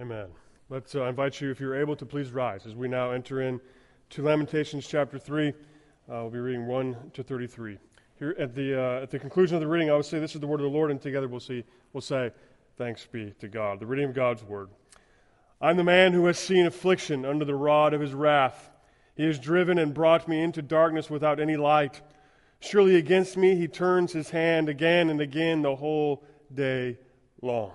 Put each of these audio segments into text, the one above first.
Amen. Let's invite you, if you're able, to please rise as we now enter in to Lamentations chapter 3. We'll be reading 1 to 33. Here at the conclusion of the reading, I would say, "This is the word of the Lord," and together we'll say, "Thanks be to God." The reading of God's word. "I'm the man who has seen affliction under the rod of his wrath. He has driven and brought me into darkness without any light. Surely against me he turns his hand again and again the whole day long.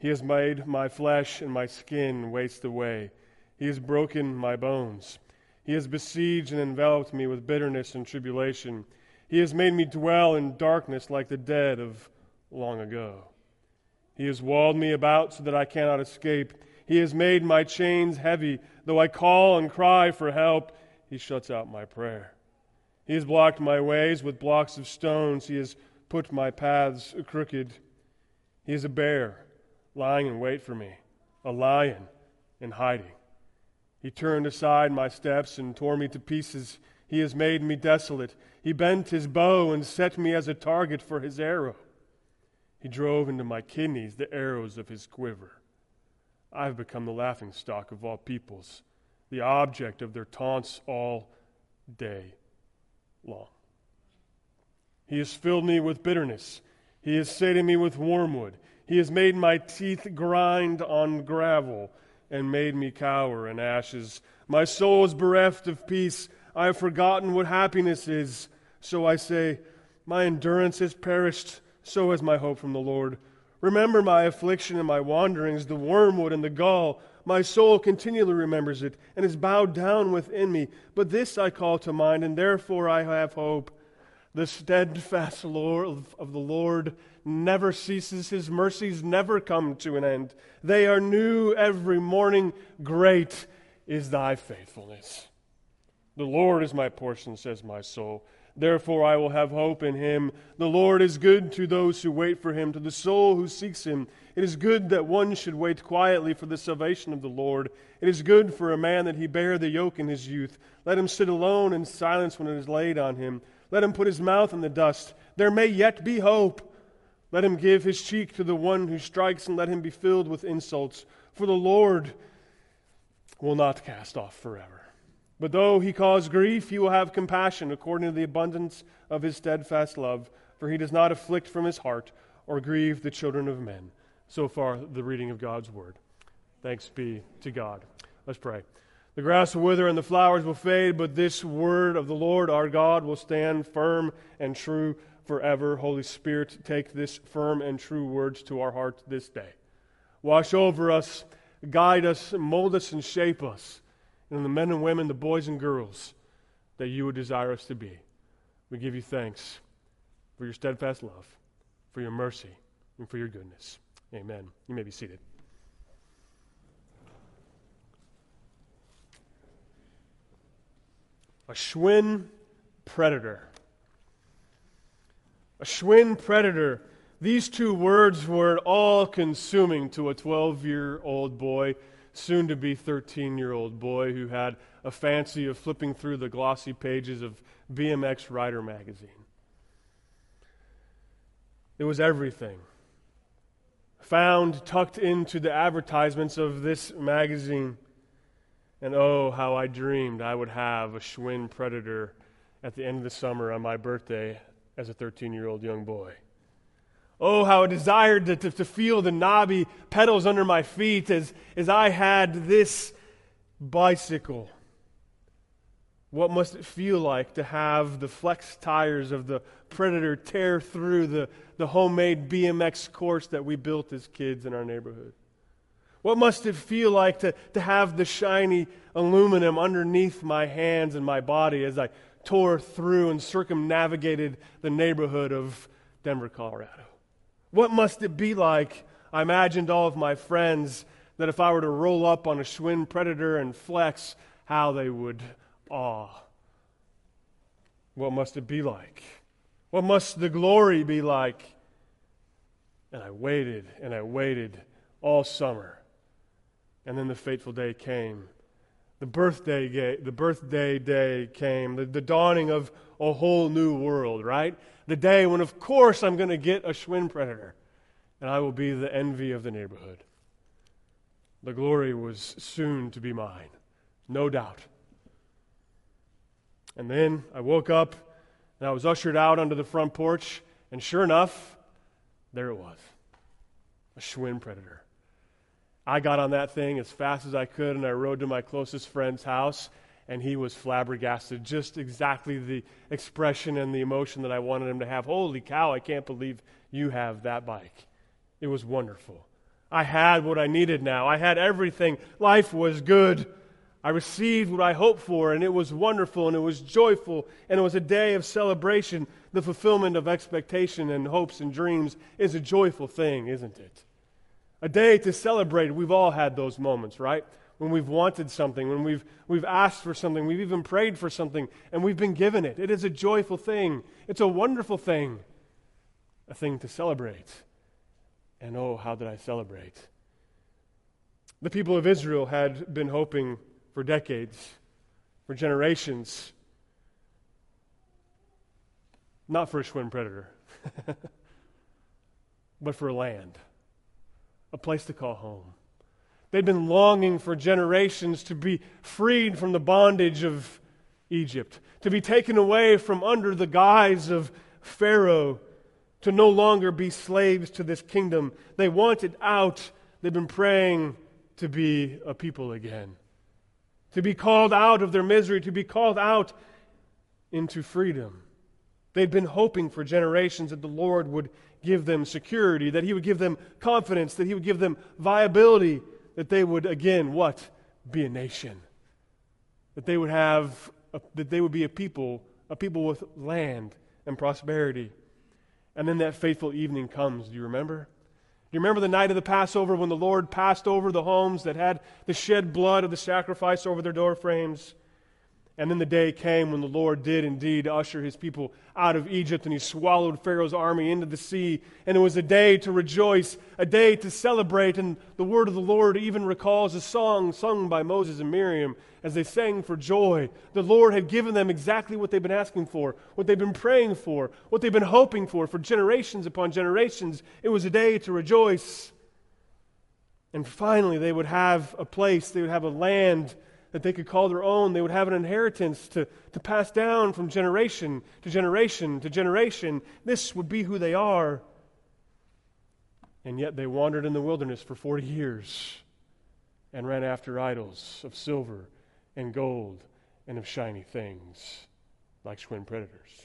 He has made my flesh and my skin waste away. He has broken my bones. He has besieged and enveloped me with bitterness and tribulation. He has made me dwell in darkness like the dead of long ago. He has walled me about so that I cannot escape. He has made my chains heavy. Though I call and cry for help, he shuts out my prayer. He has blocked my ways with blocks of stones. He has put my paths crooked. He is a bear, lying in wait for me, a lion in hiding. He turned aside my steps and tore me to pieces. He has made me desolate. He bent his bow and set me as a target for his arrow. He drove into my kidneys the arrows of his quiver. I have become the laughingstock of all peoples, the object of their taunts all day long. He has filled me with bitterness. He has sated me with wormwood. He has made my teeth grind on gravel and made me cower in ashes. My soul is bereft of peace. I have forgotten what happiness is. So I say, my endurance has perished. So has my hope from the Lord. Remember my affliction and my wanderings, the wormwood and the gall. My soul continually remembers it and is bowed down within me. But this I call to mind, and therefore I have hope. The steadfast love of the Lord never ceases. His mercies never come to an end. They are new every morning. Great is thy faithfulness. The Lord is my portion, says my soul. Therefore I will have hope in him. The Lord is good to those who wait for him, to the soul who seeks him. It is good that one should wait quietly for the salvation of the Lord. It is good for a man that he bear the yoke in his youth. Let him sit alone in silence when it is laid on him. Let him put his mouth in the dust. There may yet be hope. Let him give his cheek to the one who strikes, and let him be filled with insults. For the Lord will not cast off forever. But though he cause grief, he will have compassion according to the abundance of his steadfast love, for he does not afflict from his heart or grieve the children of men." So far, the reading of God's word. Thanks be to God. Let's pray. "The grass will wither and the flowers will fade, but this word of the Lord our God will stand firm and true forever." Holy Spirit, take this firm and true words to our heart this day. Wash over us, guide us, mold us, and shape us. And the men and women, the boys and girls that you would desire us to be. We give you thanks for your steadfast love, for your mercy, and for your goodness. Amen. You may be seated. A Schwinn Predator. A Schwinn Predator. These two words were all-consuming to a 12-year-old boy, soon-to-be 13-year-old boy who had a fancy of flipping through the glossy pages of BMX Rider magazine. It was everything found tucked into the advertisements of this magazine. And oh, how I dreamed I would have a Schwinn Predator at the end of the summer on my birthday as a 13-year-old young boy. Oh, how I desired to feel the knobby pedals under my feet as I had this bicycle. What must it feel like to have the flex tires of the Predator tear through the homemade BMX course that we built as kids in our neighborhood? What must it feel like to have the shiny aluminum underneath my hands and my body as I tore through and circumnavigated the neighborhood of Denver, Colorado? What must it be like? I imagined all of my friends that if I were to roll up on a Schwinn Predator and flex, how they would awe. What must it be like? What must the glory be like? And I waited all summer. And then the fateful day came. The birthday day came. The dawning of a whole new world, right? The day when, of course, I'm going to get a Schwinn Predator, and I will be the envy of the neighborhood. The glory was soon to be mine, no doubt. And then I woke up and I was ushered out onto the front porch, and sure enough, there it was, a Schwinn Predator. I got on that thing as fast as I could, and I rode to my closest friend's house, and he was flabbergasted, just exactly the expression and the emotion that I wanted him to have. Holy cow, I can't believe you have that bike. It was wonderful. I had what I needed now. I had everything. Life was good. I received what I hoped for, and it was wonderful, and it was joyful, and it was a day of celebration. The fulfillment of expectation and hopes and dreams is a joyful thing, isn't it? A day to celebrate. We've all had those moments, right? When we've wanted something, when we've asked for something, we've even prayed for something, and we've been given it. It is a joyful thing. It's a wonderful thing, a thing to celebrate. And oh, how did I celebrate? The people of Israel had been hoping for decades, for generations, not for a Schwinn Predator, but for a land, a place to call home. They'd been longing for generations to be freed from the bondage of Egypt, to be taken away from under the guise of Pharaoh, to no longer be slaves to this kingdom. They wanted out. They've been praying to be a people again, to be called out of their misery, to be called out into freedom. They'd been hoping for generations that the Lord would give them security, that He would give them confidence, that He would give them viability, that they would again, what? Be a nation. That they would have, be a people with land and prosperity. And then that fateful evening comes, do you remember? Do you remember the night of the Passover when the Lord passed over the homes that had the shed blood of the sacrifice over their doorframes? And then the day came when the Lord did indeed usher His people out of Egypt, and He swallowed Pharaoh's army into the sea. And it was a day to rejoice, a day to celebrate. And the word of the Lord even recalls a song sung by Moses and Miriam as they sang for joy. The Lord had given them exactly what they've been asking for, what they've been praying for, what they've been hoping for generations upon generations. It was a day to rejoice. And finally, they would have a place, they would have a land that they could call their own. They would have an inheritance to pass down from generation to generation to generation. This would be who they are. And yet they wandered in the wilderness for 40 years and ran after idols of silver and gold and of shiny things like Schwinn Predators.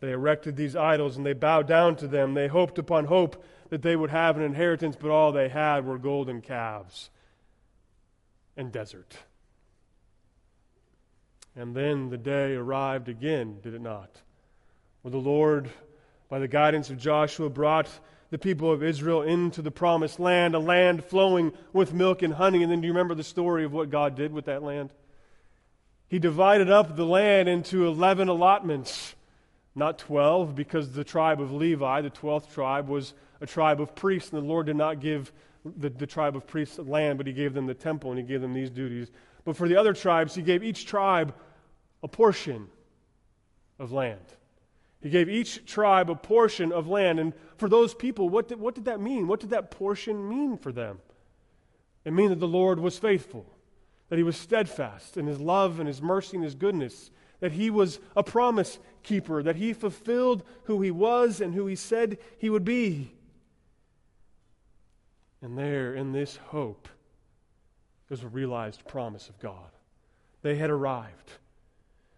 They erected these idols and they bowed down to them. They hoped upon hope that they would have an inheritance, but all they had were golden calves and desert. And then the day arrived again, did it not? Where the Lord, by the guidance of Joshua, brought the people of Israel into the promised land, a land flowing with milk and honey. And then do you remember the story of what God did with that land? He divided up the land into 11 allotments, not 12, because the tribe of Levi, the 12th tribe, was a tribe of priests, and the Lord did not give the tribe of priests land, but He gave them the temple and He gave them these duties. But for the other tribes, He gave each tribe a portion of land. He gave each tribe a portion of land. And for those people, what did that mean? What did that portion mean for them? It meant that the Lord was faithful, that He was steadfast in His love and His mercy and His goodness, that He was a promise keeper, that He fulfilled who He was and who He said He would be. And there, in this hope, is a realized promise of God. They had arrived.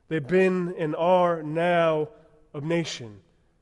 They've been and are now a nation.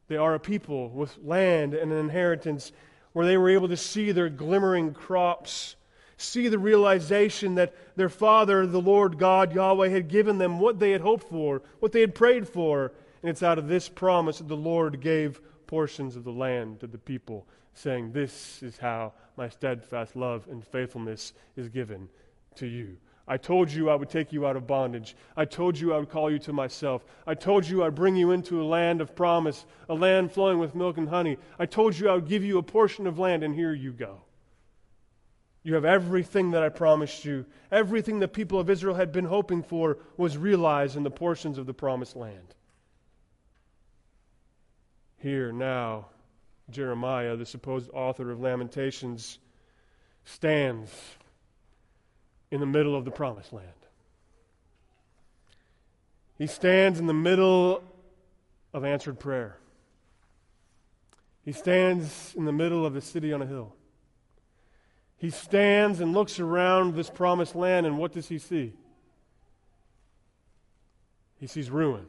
They are a people with land and an inheritance where they were able to see their glimmering crops, see the realization that their Father, the Lord God, Yahweh, had given them what they had hoped for, what they had prayed for. And it's out of this promise that the Lord gave portions of the land to the people, saying, "This is how my steadfast love and faithfulness is given to you. I told you I would take you out of bondage. I told you I would call you to myself. I told you I'd bring you into a land of promise, a land flowing with milk and honey. I told you I would give you a portion of land, and here you go. You have everything that I promised you." Everything the people of Israel had been hoping for was realized in the portions of the promised land. Here now, Jeremiah, the supposed author of Lamentations, stands in the middle of the promised land. He stands in the middle of answered prayer. He stands in the middle of the city on a hill. He stands and looks around this promised land, and what does he see? He sees ruin.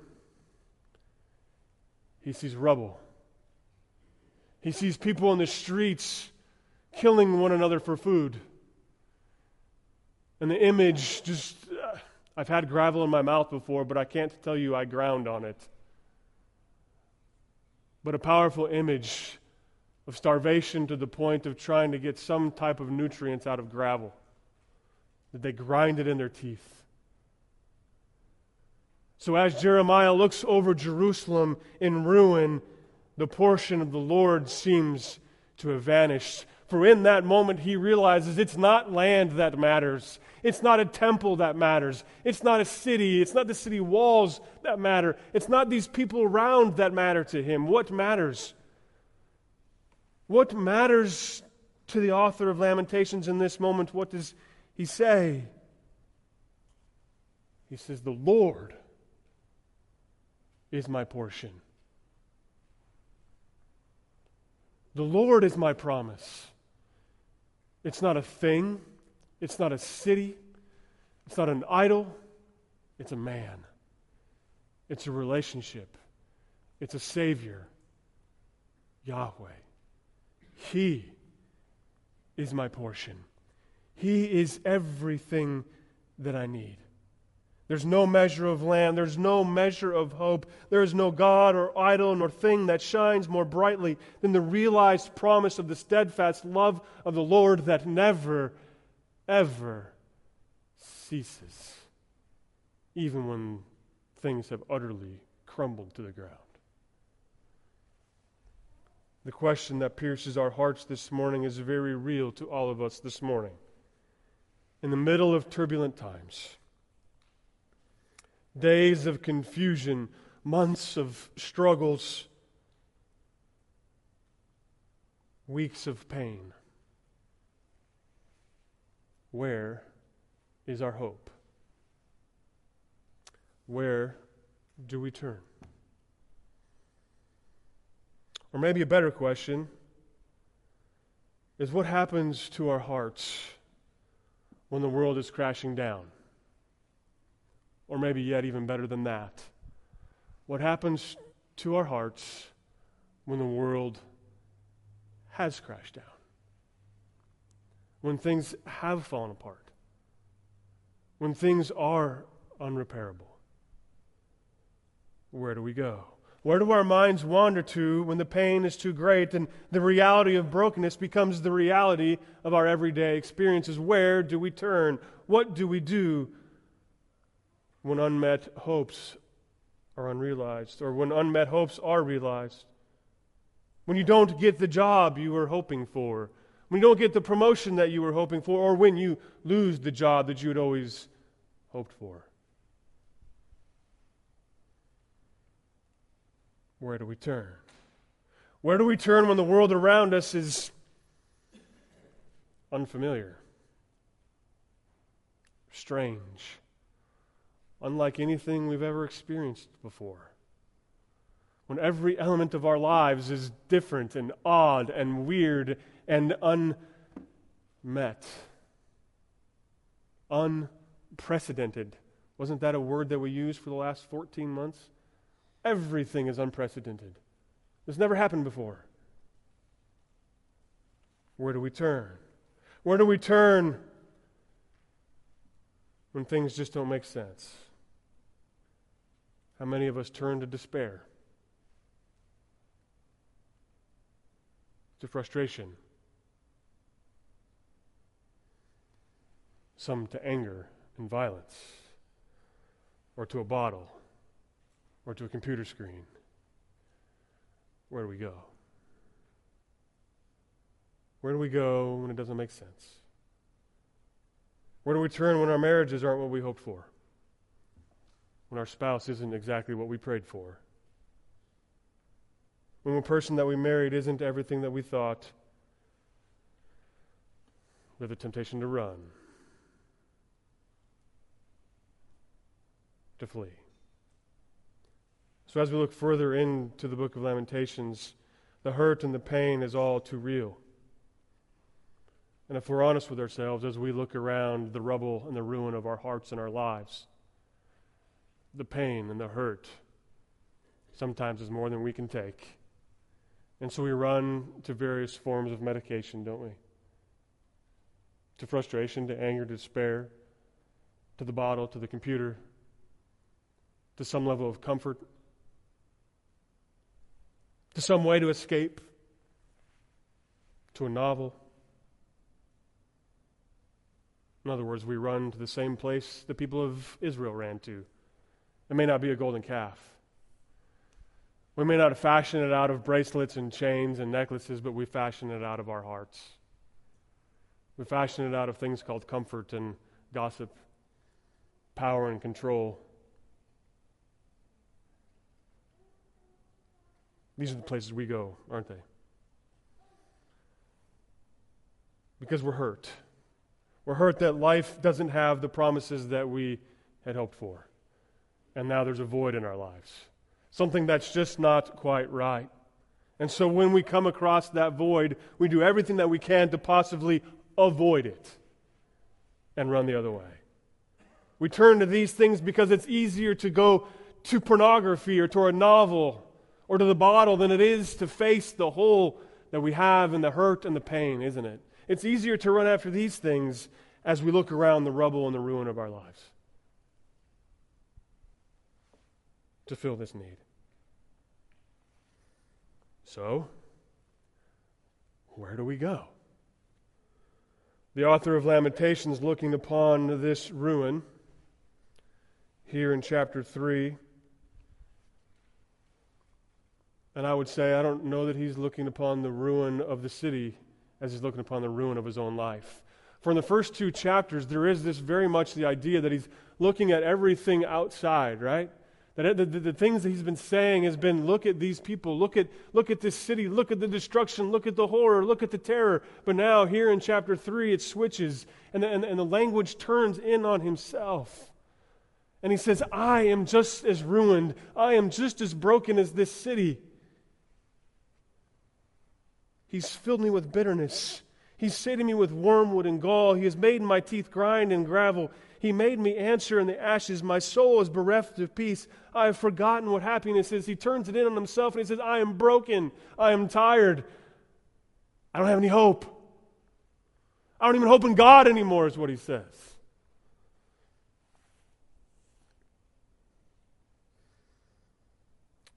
He sees rubble. He sees people on the streets killing one another for food. And the image just, I've had gravel in my mouth before, but I can't tell you I ground on it. But a powerful image of starvation to the point of trying to get some type of nutrients out of gravel, that they grind it in their teeth. So as Jeremiah looks over Jerusalem in ruin, the portion of the Lord seems to have vanished. For in that moment he realizes it's not land that matters. It's not a temple that matters. It's not a city. It's not the city walls that matter. It's not these people around that matter to him. What matters? What matters to the author of Lamentations in this moment? What does he say? He says, "The Lord is my portion. The Lord is my promise." It's not a thing. It's not a city. It's not an idol. It's a man. It's a relationship. It's a Savior, Yahweh. He is my portion. He is everything that I need. There's no measure of land. There's no measure of hope. There is no God or idol nor thing that shines more brightly than the realized promise of the steadfast love of the Lord that never, ever ceases, even when things have utterly crumbled to the ground. The question that pierces our hearts this morning is very real to all of us this morning. In the middle of turbulent times, days of confusion, months of struggles, weeks of pain, where is our hope? Where do we turn? Or maybe a better question is, what happens to our hearts when the world is crashing down? Or maybe yet even better than that, what happens to our hearts when the world has crashed down? When things have fallen apart? When things are unrepairable? Where do we go? Where do our minds wander to when the pain is too great and the reality of brokenness becomes the reality of our everyday experiences? Where do we turn? What do we do when unmet hopes are unrealized, or when unmet hopes are realized? When you don't get the job you were hoping for, when you don't get the promotion that you were hoping for, or when you lose the job that you had always hoped for? Where do we turn? Where do we turn when the world around us is unfamiliar, strange, unlike anything we've ever experienced before? When every element of our lives is different and odd and weird and unmet. Unprecedented. Wasn't that a word that we used for the last 14 months? Everything is unprecedented. This never happened before. Where do we turn? Where do we turn when things just don't make sense? How many of us turn to despair? To frustration? Some to anger and violence, or to a bottle, or to a computer screen. Where do we go? Where do we go when it doesn't make sense? Where do we turn when our marriages aren't what we hoped for? When our spouse isn't exactly what we prayed for? When the person that we married isn't everything that we thought? We have the temptation to run, to flee. So as we look further into the book of Lamentations, the hurt and the pain is all too real. And if we're honest with ourselves, as we look around the rubble and the ruin of our hearts and our lives, the pain and the hurt sometimes is more than we can take. And so we run to various forms of medication, don't we? To frustration, to anger, to despair, to the bottle, to the computer, to some level of comfort, to some way to escape, to a novel. In other words, we run to the same place the people of Israel ran to. It may not be a golden calf. We may not fashion it out of bracelets and chains and necklaces, but we fashion it out of our hearts. We fashion it out of things called comfort and gossip, power and control. These are the places we go, aren't they? Because we're hurt. We're hurt that life doesn't have the promises that we had hoped for. And now there's a void in our lives. Something that's just not quite right. And so when we come across that void, we do everything that we can to possibly avoid it and run the other way. We turn to these things because it's easier to go to pornography or to a novel or to the bottle than it is to face the hole that we have and the hurt and the pain, isn't it? It's easier to run after these things as we look around the rubble and the ruin of our lives to fill this need. So, where do we go? The author of Lamentations, looking upon this ruin, here in chapter 3, and I would say, I don't know that he's looking upon the ruin of the city as he's looking upon the ruin of his own life. For in the first two chapters, there is this very much the idea that he's looking at everything outside, right? That the things that he's been saying has been, look at these people, look at this city, look at the destruction, look at the horror, look at the terror. But now here in chapter 3, it switches, and the language turns in on himself. And he says, I am just as ruined, I am just as broken as this city. He's filled me with bitterness. He's sated me with wormwood and gall. He has made my teeth grind in gravel. He made me answer in the ashes. My soul is bereft of peace. I have forgotten what happiness is. He turns it in on himself and he says, I am broken. I am tired. I don't have any hope. I don't even hope in God anymore, is what he says.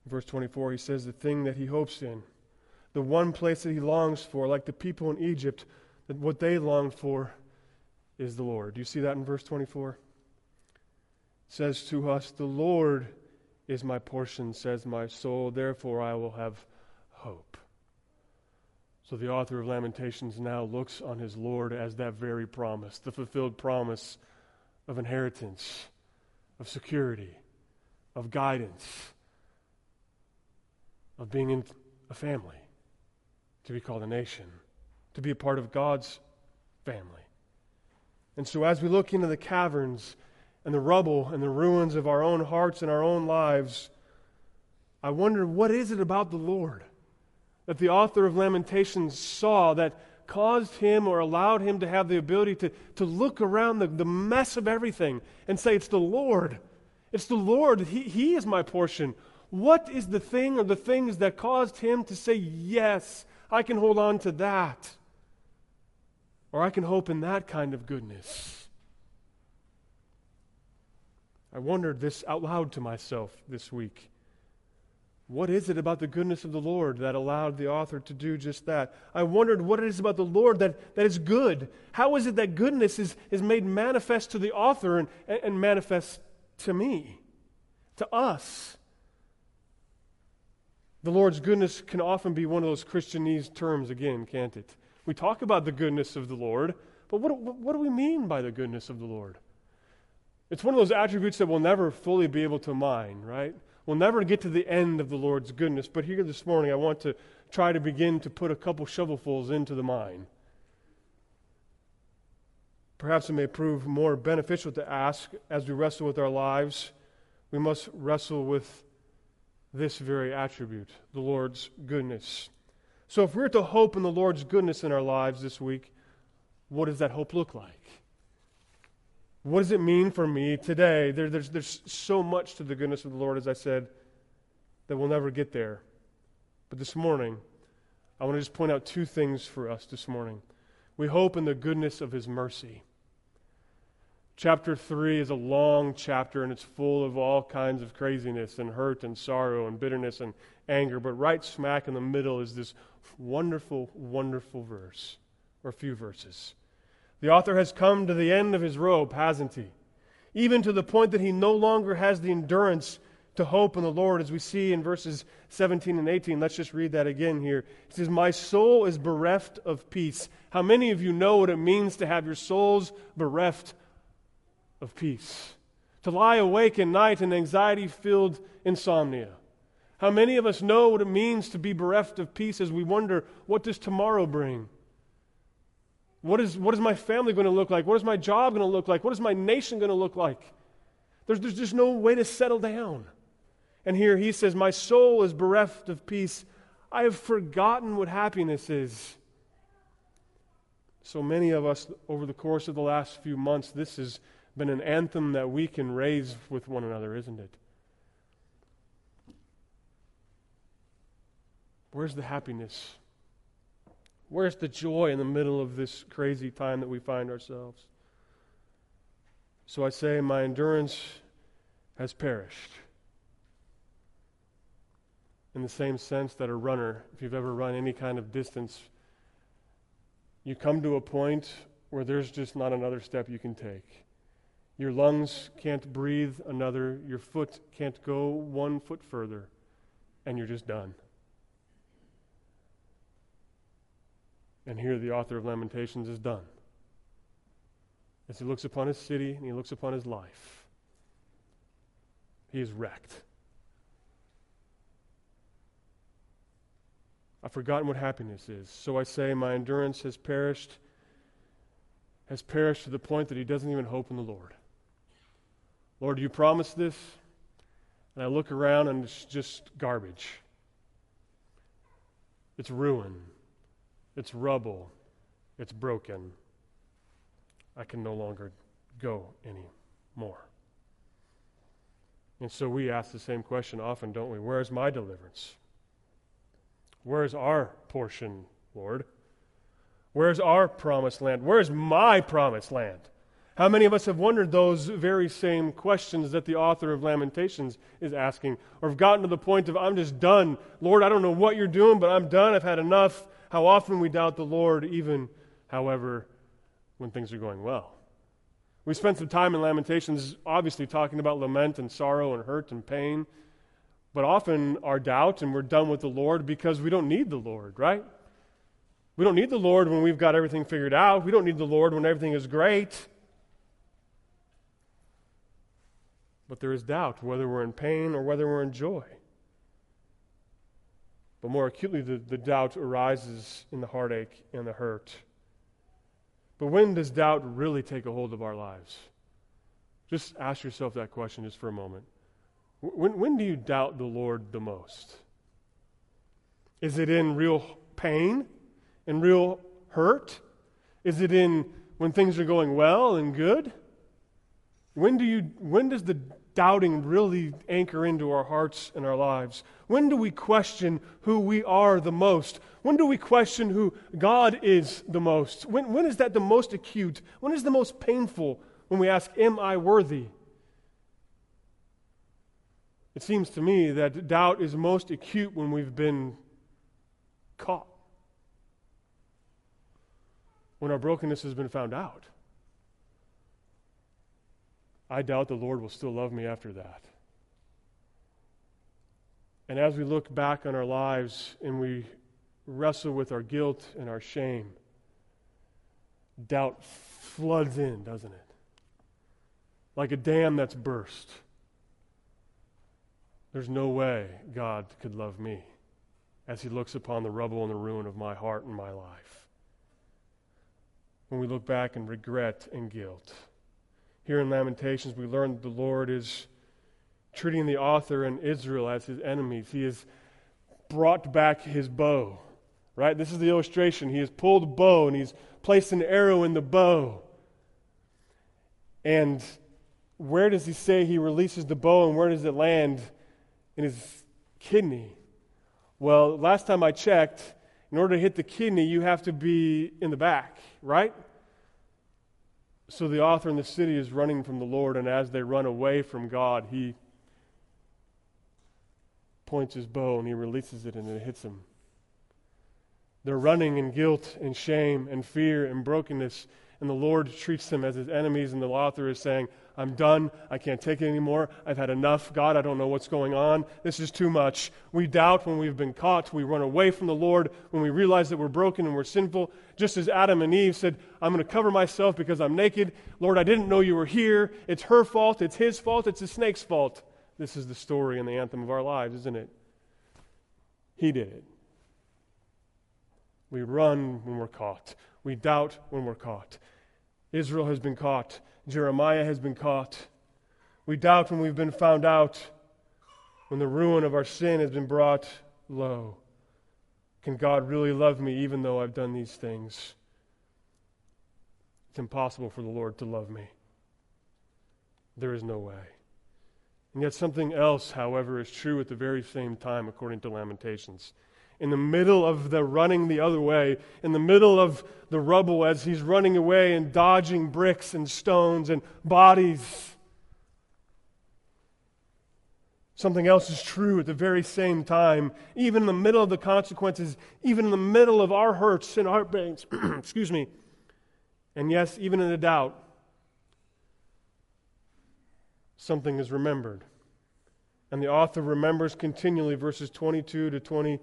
In verse 24, he says the thing that he hopes in, the one place that he longs for, like the people in Egypt, that what they longed for is the Lord. Do you see that in verse 24? It says to us, the Lord is my portion, says my soul, therefore I will have hope. So the author of Lamentations now looks on his Lord as that very promise, the fulfilled promise of inheritance, of security, of guidance, of being in a family, to be called a nation, to be a part of God's family. And so as we look into the caverns and the rubble and the ruins of our own hearts and our own lives, I wonder, what is it about the Lord that the author of Lamentations saw that caused him or allowed him to have the ability to look around the mess of everything and say, it's the Lord. It's the Lord. He is my portion. What is the thing or the things that caused him to say, yes, I can hold on to that, or I can hope in that kind of goodness? I wondered this out loud to myself this week. What is it about the goodness of the Lord that allowed the author to do just that? I wondered what it is about the Lord that is good. How is it that goodness is made manifest to the author and manifest to me, to us? The Lord's goodness can often be one of those Christianese terms again, can't it? We talk about the goodness of the Lord, but what do we mean by the goodness of the Lord? It's one of those attributes that we'll never fully be able to mine, right? We'll never get to the end of the Lord's goodness, but here this morning I want to try to begin to put a couple shovelfuls into the mine. Perhaps it may prove more beneficial to ask, as we wrestle with our lives, we must wrestle with this very attribute, the Lord's goodness. So if we're to hope in the Lord's goodness in our lives this week, what does that hope look like? What does it mean for me today? There's so much to the goodness of the Lord, as I said, that we'll never get there. But this morning, I want to just point out two things for us this morning. We hope in the goodness of His mercy. Chapter 3 is a long chapter, and it's full of all kinds of craziness and hurt and sorrow and bitterness and anger. But right smack in the middle is this wonderful, wonderful verse, or a few verses. The author has come to the end of his rope, hasn't he? Even to the point that he no longer has the endurance to hope in the Lord, as we see in verses 17 and 18. Let's just read that again here. It says, "My soul is bereft of peace." How many of you know what it means to have your souls bereft of peace? To lie awake at night in anxiety-filled insomnia. How many of us know what it means to be bereft of peace as we wonder, what does tomorrow bring? What is my family going to look like? What is my job going to look like? What is my nation going to look like? There's just no way to settle down. And here he says, "My soul is bereft of peace. I have forgotten what happiness is." So many of us, over the course of the last few months, this has been an anthem that we can raise with one another, isn't it? Where's the happiness? Where's the joy in the middle of this crazy time that we find ourselves? So I say, my endurance has perished. In the same sense that a runner, if you've ever run any kind of distance, you come to a point where there's just not another step you can take. Your lungs can't breathe another, your foot can't go one foot further, and you're just done. And here the author of Lamentations is done. As he looks upon his city and he looks upon his life, he is wrecked. I've forgotten what happiness is. So I say, my endurance has perished to the point that he doesn't even hope in the Lord. Lord, you promised this, and I look around and it's just garbage. It's ruin. It's rubble. It's broken. I can no longer go anymore. And so we ask the same question often, don't we? Where is my deliverance? Where is our portion, Lord? Where is our promised land? Where is my promised land? How many of us have wondered those very same questions that the author of Lamentations is asking, or have gotten to the point of, I'm just done. Lord, I don't know what you're doing, but I'm done. I've had enough. How often we doubt the Lord, even, however, when things are going well. We spent some time in Lamentations obviously talking about lament and sorrow and hurt and pain, but often our doubt and we're done with the Lord because we don't need the Lord, right? We don't need the Lord when we've got everything figured out. We don't need the Lord when everything is great. But there is doubt whether we're in pain or whether we're in joy. But more acutely, the doubt arises in the heartache and the hurt. But when does doubt really take a hold of our lives? Just ask yourself that question just for a moment. When do you doubt the Lord the most? Is it in real pain? In real hurt? Is it in when things are going well and good? When does the doubting really anchor into our hearts and our lives? When do we question who we are the most? When do we question who God is the most? When is that the most acute? When is the most painful? When we ask, am I worthy? It seems to me that doubt is most acute when we've been caught. When our brokenness has been found out. I doubt the Lord will still love me after that. And as we look back on our lives and we wrestle with our guilt and our shame, doubt floods in, doesn't it? Like a dam that's burst. There's no way God could love me as He looks upon the rubble and the ruin of my heart and my life. when we look back in regret and guilt. Here in Lamentations, we learn that the Lord is treating the author and Israel as his enemies. He has brought back his bow, right? This is the illustration. He has pulled a bow and he's placed an arrow in the bow. And where does he say he releases the bow and where does it land? In his kidney. Well, last time I checked, in order to hit the kidney, you have to be in the back, right? So the author in the city is running from the Lord, and as they run away from God, he points his bow and he releases it and it hits him. They're running in guilt and shame and fear and brokenness, and the Lord treats them as his enemies, and the author is saying, I'm done. I can't take it anymore. I've had enough. God, I don't know what's going on. This is too much. We doubt when we've been caught. We run away from the Lord when we realize that we're broken and we're sinful. Just as Adam and Eve said, I'm going to cover myself because I'm naked. Lord, I didn't know you were here. It's her fault. It's his fault. It's the snake's fault. This is the story and the anthem of our lives, isn't it? He did it. We run when we're caught. We doubt when we're caught. Israel has been caught. Jeremiah has been caught. We doubt when we've been found out, when the ruin of our sin has been brought low. Can God really love me even though I've done these things? It's impossible for the Lord to love me. There is no way. And yet something else, however, is true at the very same time, according to Lamentations. In the middle of the running the other way, in the middle of the rubble as he's running away and dodging bricks and stones and bodies, something else is true at the very same time. Even in the middle of the consequences, even in the middle of our hurts and heartbreaks, excuse me, and yes, even in the doubt, something is remembered. And the author remembers continually verses 22 to 23.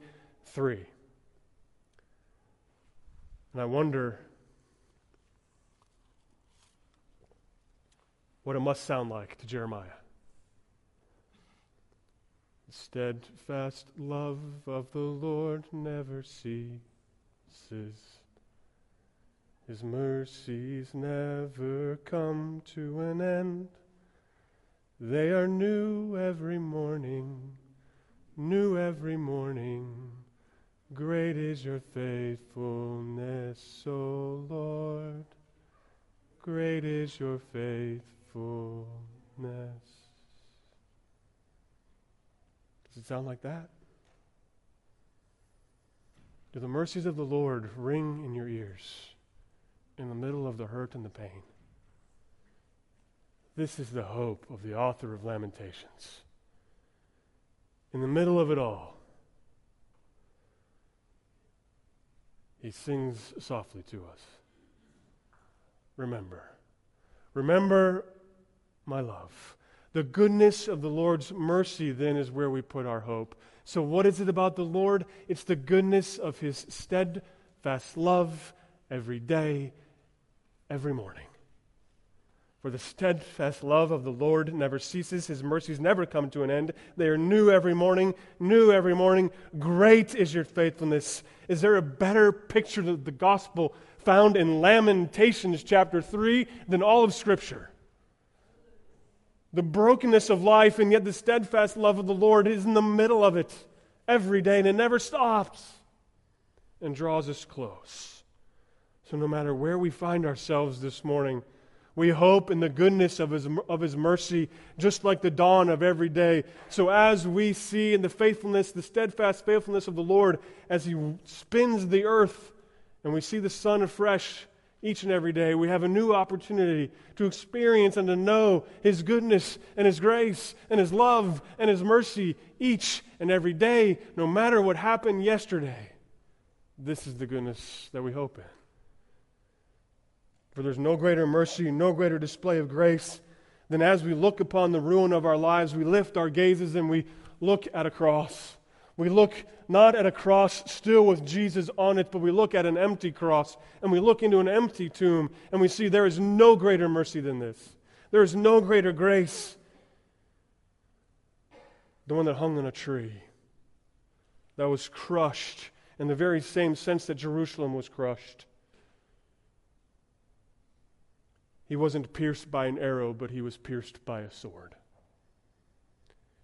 And I wonder what it must sound like to Jeremiah. The steadfast love of the Lord never ceases. His mercies never come to an end. They are new every morning, new every morning. Great is your faithfulness, O Lord. Great is your faithfulness. Does it sound like that? Do the mercies of the Lord ring in your ears in the middle of the hurt and the pain? This is the hope of the author of Lamentations. In the middle of it all, he sings softly to us. Remember. Remember, my love. The goodness of the Lord's mercy then is where we put our hope. So what is it about the Lord? It's the goodness of his steadfast love every day, every morning. For the steadfast love of the Lord never ceases. His mercies never come to an end. They are new every morning, new every morning. Great is your faithfulness. Is there a better picture of the gospel found in Lamentations chapter 3 than all of Scripture? The brokenness of life, and yet the steadfast love of the Lord is in the middle of it every day, and it never stops and draws us close. So no matter where we find ourselves this morning, we hope in the goodness of his mercy, just like the dawn of every day. So as we see in the faithfulness, the steadfast faithfulness of the Lord, as he spins the earth and we see the sun afresh each and every day, we have a new opportunity to experience and to know his goodness and his grace and his love and his mercy each and every day, no matter what happened yesterday. This is the goodness that we hope in. For there's no greater mercy, no greater display of grace than as we look upon the ruin of our lives, we lift our gazes and we look at a cross. We look not at a cross still with Jesus on it, but we look at an empty cross and we look into an empty tomb and we see there is no greater mercy than this. There is no greater grace. The one that hung on a tree, that was crushed in the very same sense that Jerusalem was crushed. He wasn't pierced by an arrow, but he was pierced by a sword.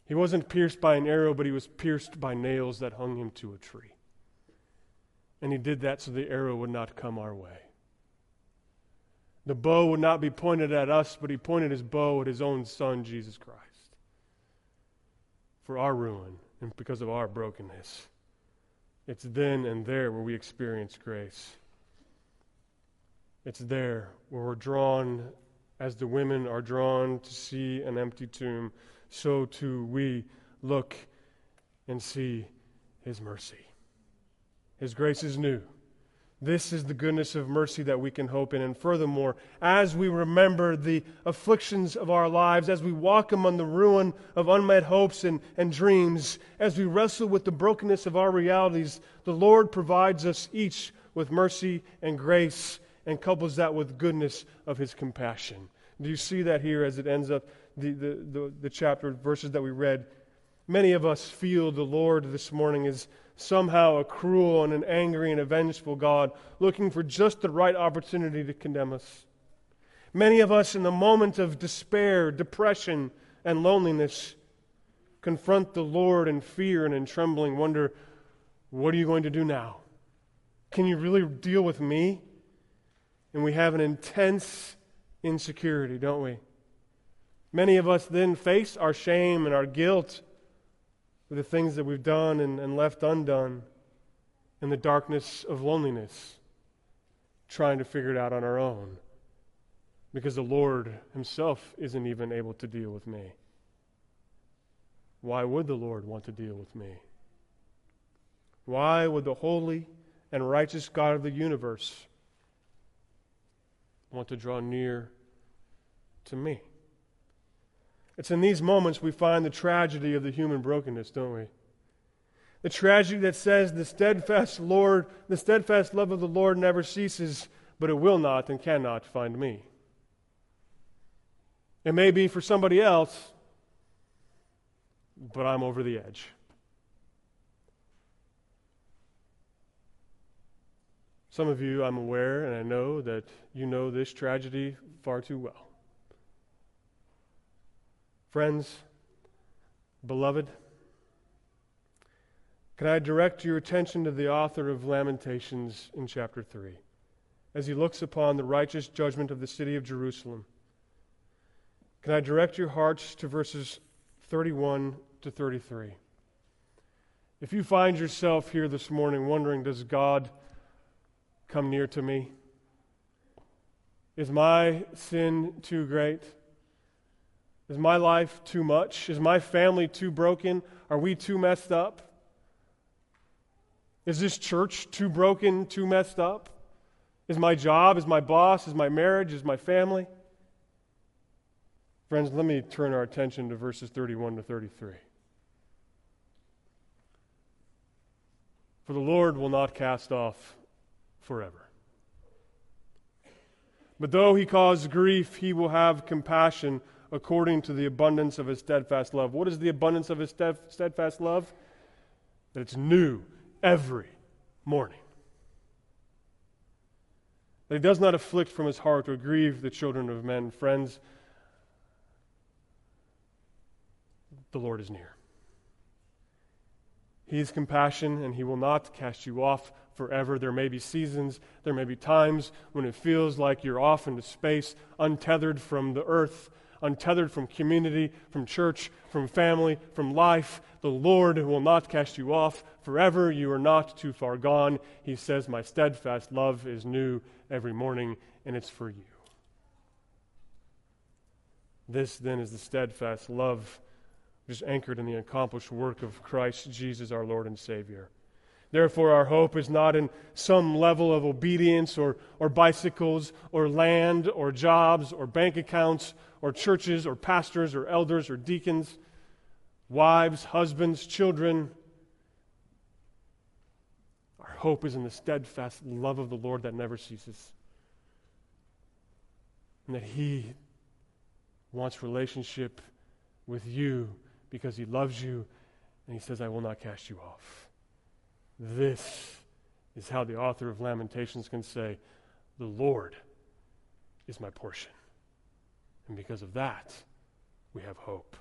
He wasn't pierced by an arrow, but he was pierced by nails that hung him to a tree. And he did that so the arrow would not come our way. The bow would not be pointed at us, but he pointed his bow at his own son, Jesus Christ, for our ruin and because of our brokenness. It's then and there where we experience grace. It's there where we're drawn, as the women are drawn to see an empty tomb, so too we look and see his mercy. His grace is new. This is the goodness of mercy that we can hope in. And furthermore, as we remember the afflictions of our lives, as we walk among the ruin of unmet hopes and dreams, as we wrestle with the brokenness of our realities, the Lord provides us each with mercy and grace and couples that with goodness of his compassion. Do you see that here as it ends up the chapter, verses that we read? Many of us feel the Lord this morning is somehow a cruel and an angry and a vengeful God looking for just the right opportunity to condemn us. Many of us in the moment of despair, depression, and loneliness confront the Lord in fear and in trembling, wonder, what are you going to do now? Can you really deal with me? And we have an intense insecurity, don't we? Many of us then face our shame and our guilt for the things that we've done and left undone in the darkness of loneliness, trying to figure it out on our own, because the Lord himself isn't even able to deal with me. Why would the Lord want to deal with me? Why would the holy and righteous God of the universe want to draw near to me? It's in these moments we find the tragedy of the human brokenness, don't we? The tragedy that says the steadfast love of the Lord never ceases, but it will not and cannot find me. It may be for somebody else, but I'm over the edge. Some of you, I'm aware, and I know that you know this tragedy far too well. Friends, beloved, can I direct your attention to the author of Lamentations in chapter 3 as he looks upon the righteous judgment of the city of Jerusalem? Can I direct your hearts to verses 31 to 33? If you find yourself here this morning wondering, does God come near to me? Is my sin too great? Is my life too much? Is my family too broken? Are we too messed up? Is this church too broken, too messed up? Is my job, is my boss, is my marriage, is my family? Friends, let me turn our attention to verses 31 to 33. For the Lord will not cast off forever. But though he cause grief, he will have compassion according to the abundance of his steadfast love. What is the abundance of his steadfast love? That it's new every morning. That he does not afflict from his heart or grieve the children of men. Friends, the Lord is near. He is compassion, and he will not cast you off forever. There may be seasons, there may be times when it feels like you're off into space, untethered from the earth, untethered from community, from church, from family, from life. The Lord will not cast you off forever. You are not too far gone. He says, my steadfast love is new every morning, and it's for you. This then is the steadfast love, which is anchored in the accomplished work of Christ Jesus, our Lord and Savior. Therefore, our hope is not in some level of obedience or bicycles or land or jobs or bank accounts or churches or pastors or elders or deacons, wives, husbands, children. Our hope is in the steadfast love of the Lord that never ceases, and that he wants relationship with you because he loves you, and he says, I will not cast you off. This is how the author of Lamentations can say, the Lord is my portion. And because of that, we have hope.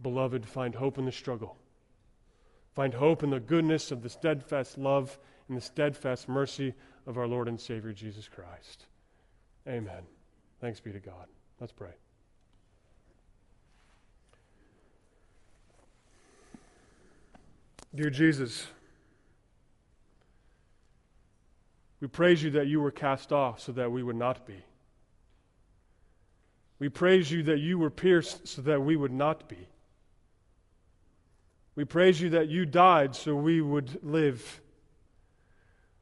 Beloved, find hope in the struggle. Find hope in the goodness of the steadfast love and the steadfast mercy of our Lord and Savior, Jesus Christ. Amen. Thanks be to God. Let's pray. Dear Jesus, we praise you that you were cast off so that we would not be. We praise you that you were pierced so that we would not be. We praise you that you died so we would live.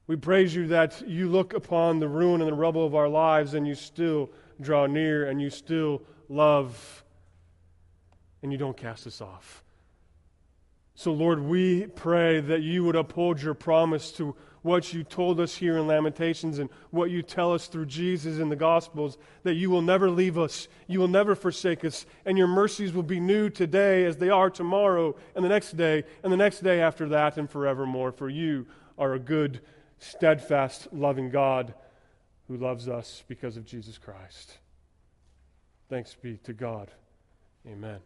We praise you that you look upon the ruin and the rubble of our lives and you still draw near and you still love and you don't cast us off. So, Lord, we pray that you would uphold your promise to what you told us here in Lamentations and what you tell us through Jesus in the Gospels, that you will never leave us, you will never forsake us, and your mercies will be new today as they are tomorrow and the next day after that and forevermore. For you are a good, steadfast, loving God who loves us because of Jesus Christ. Thanks be to God. Amen.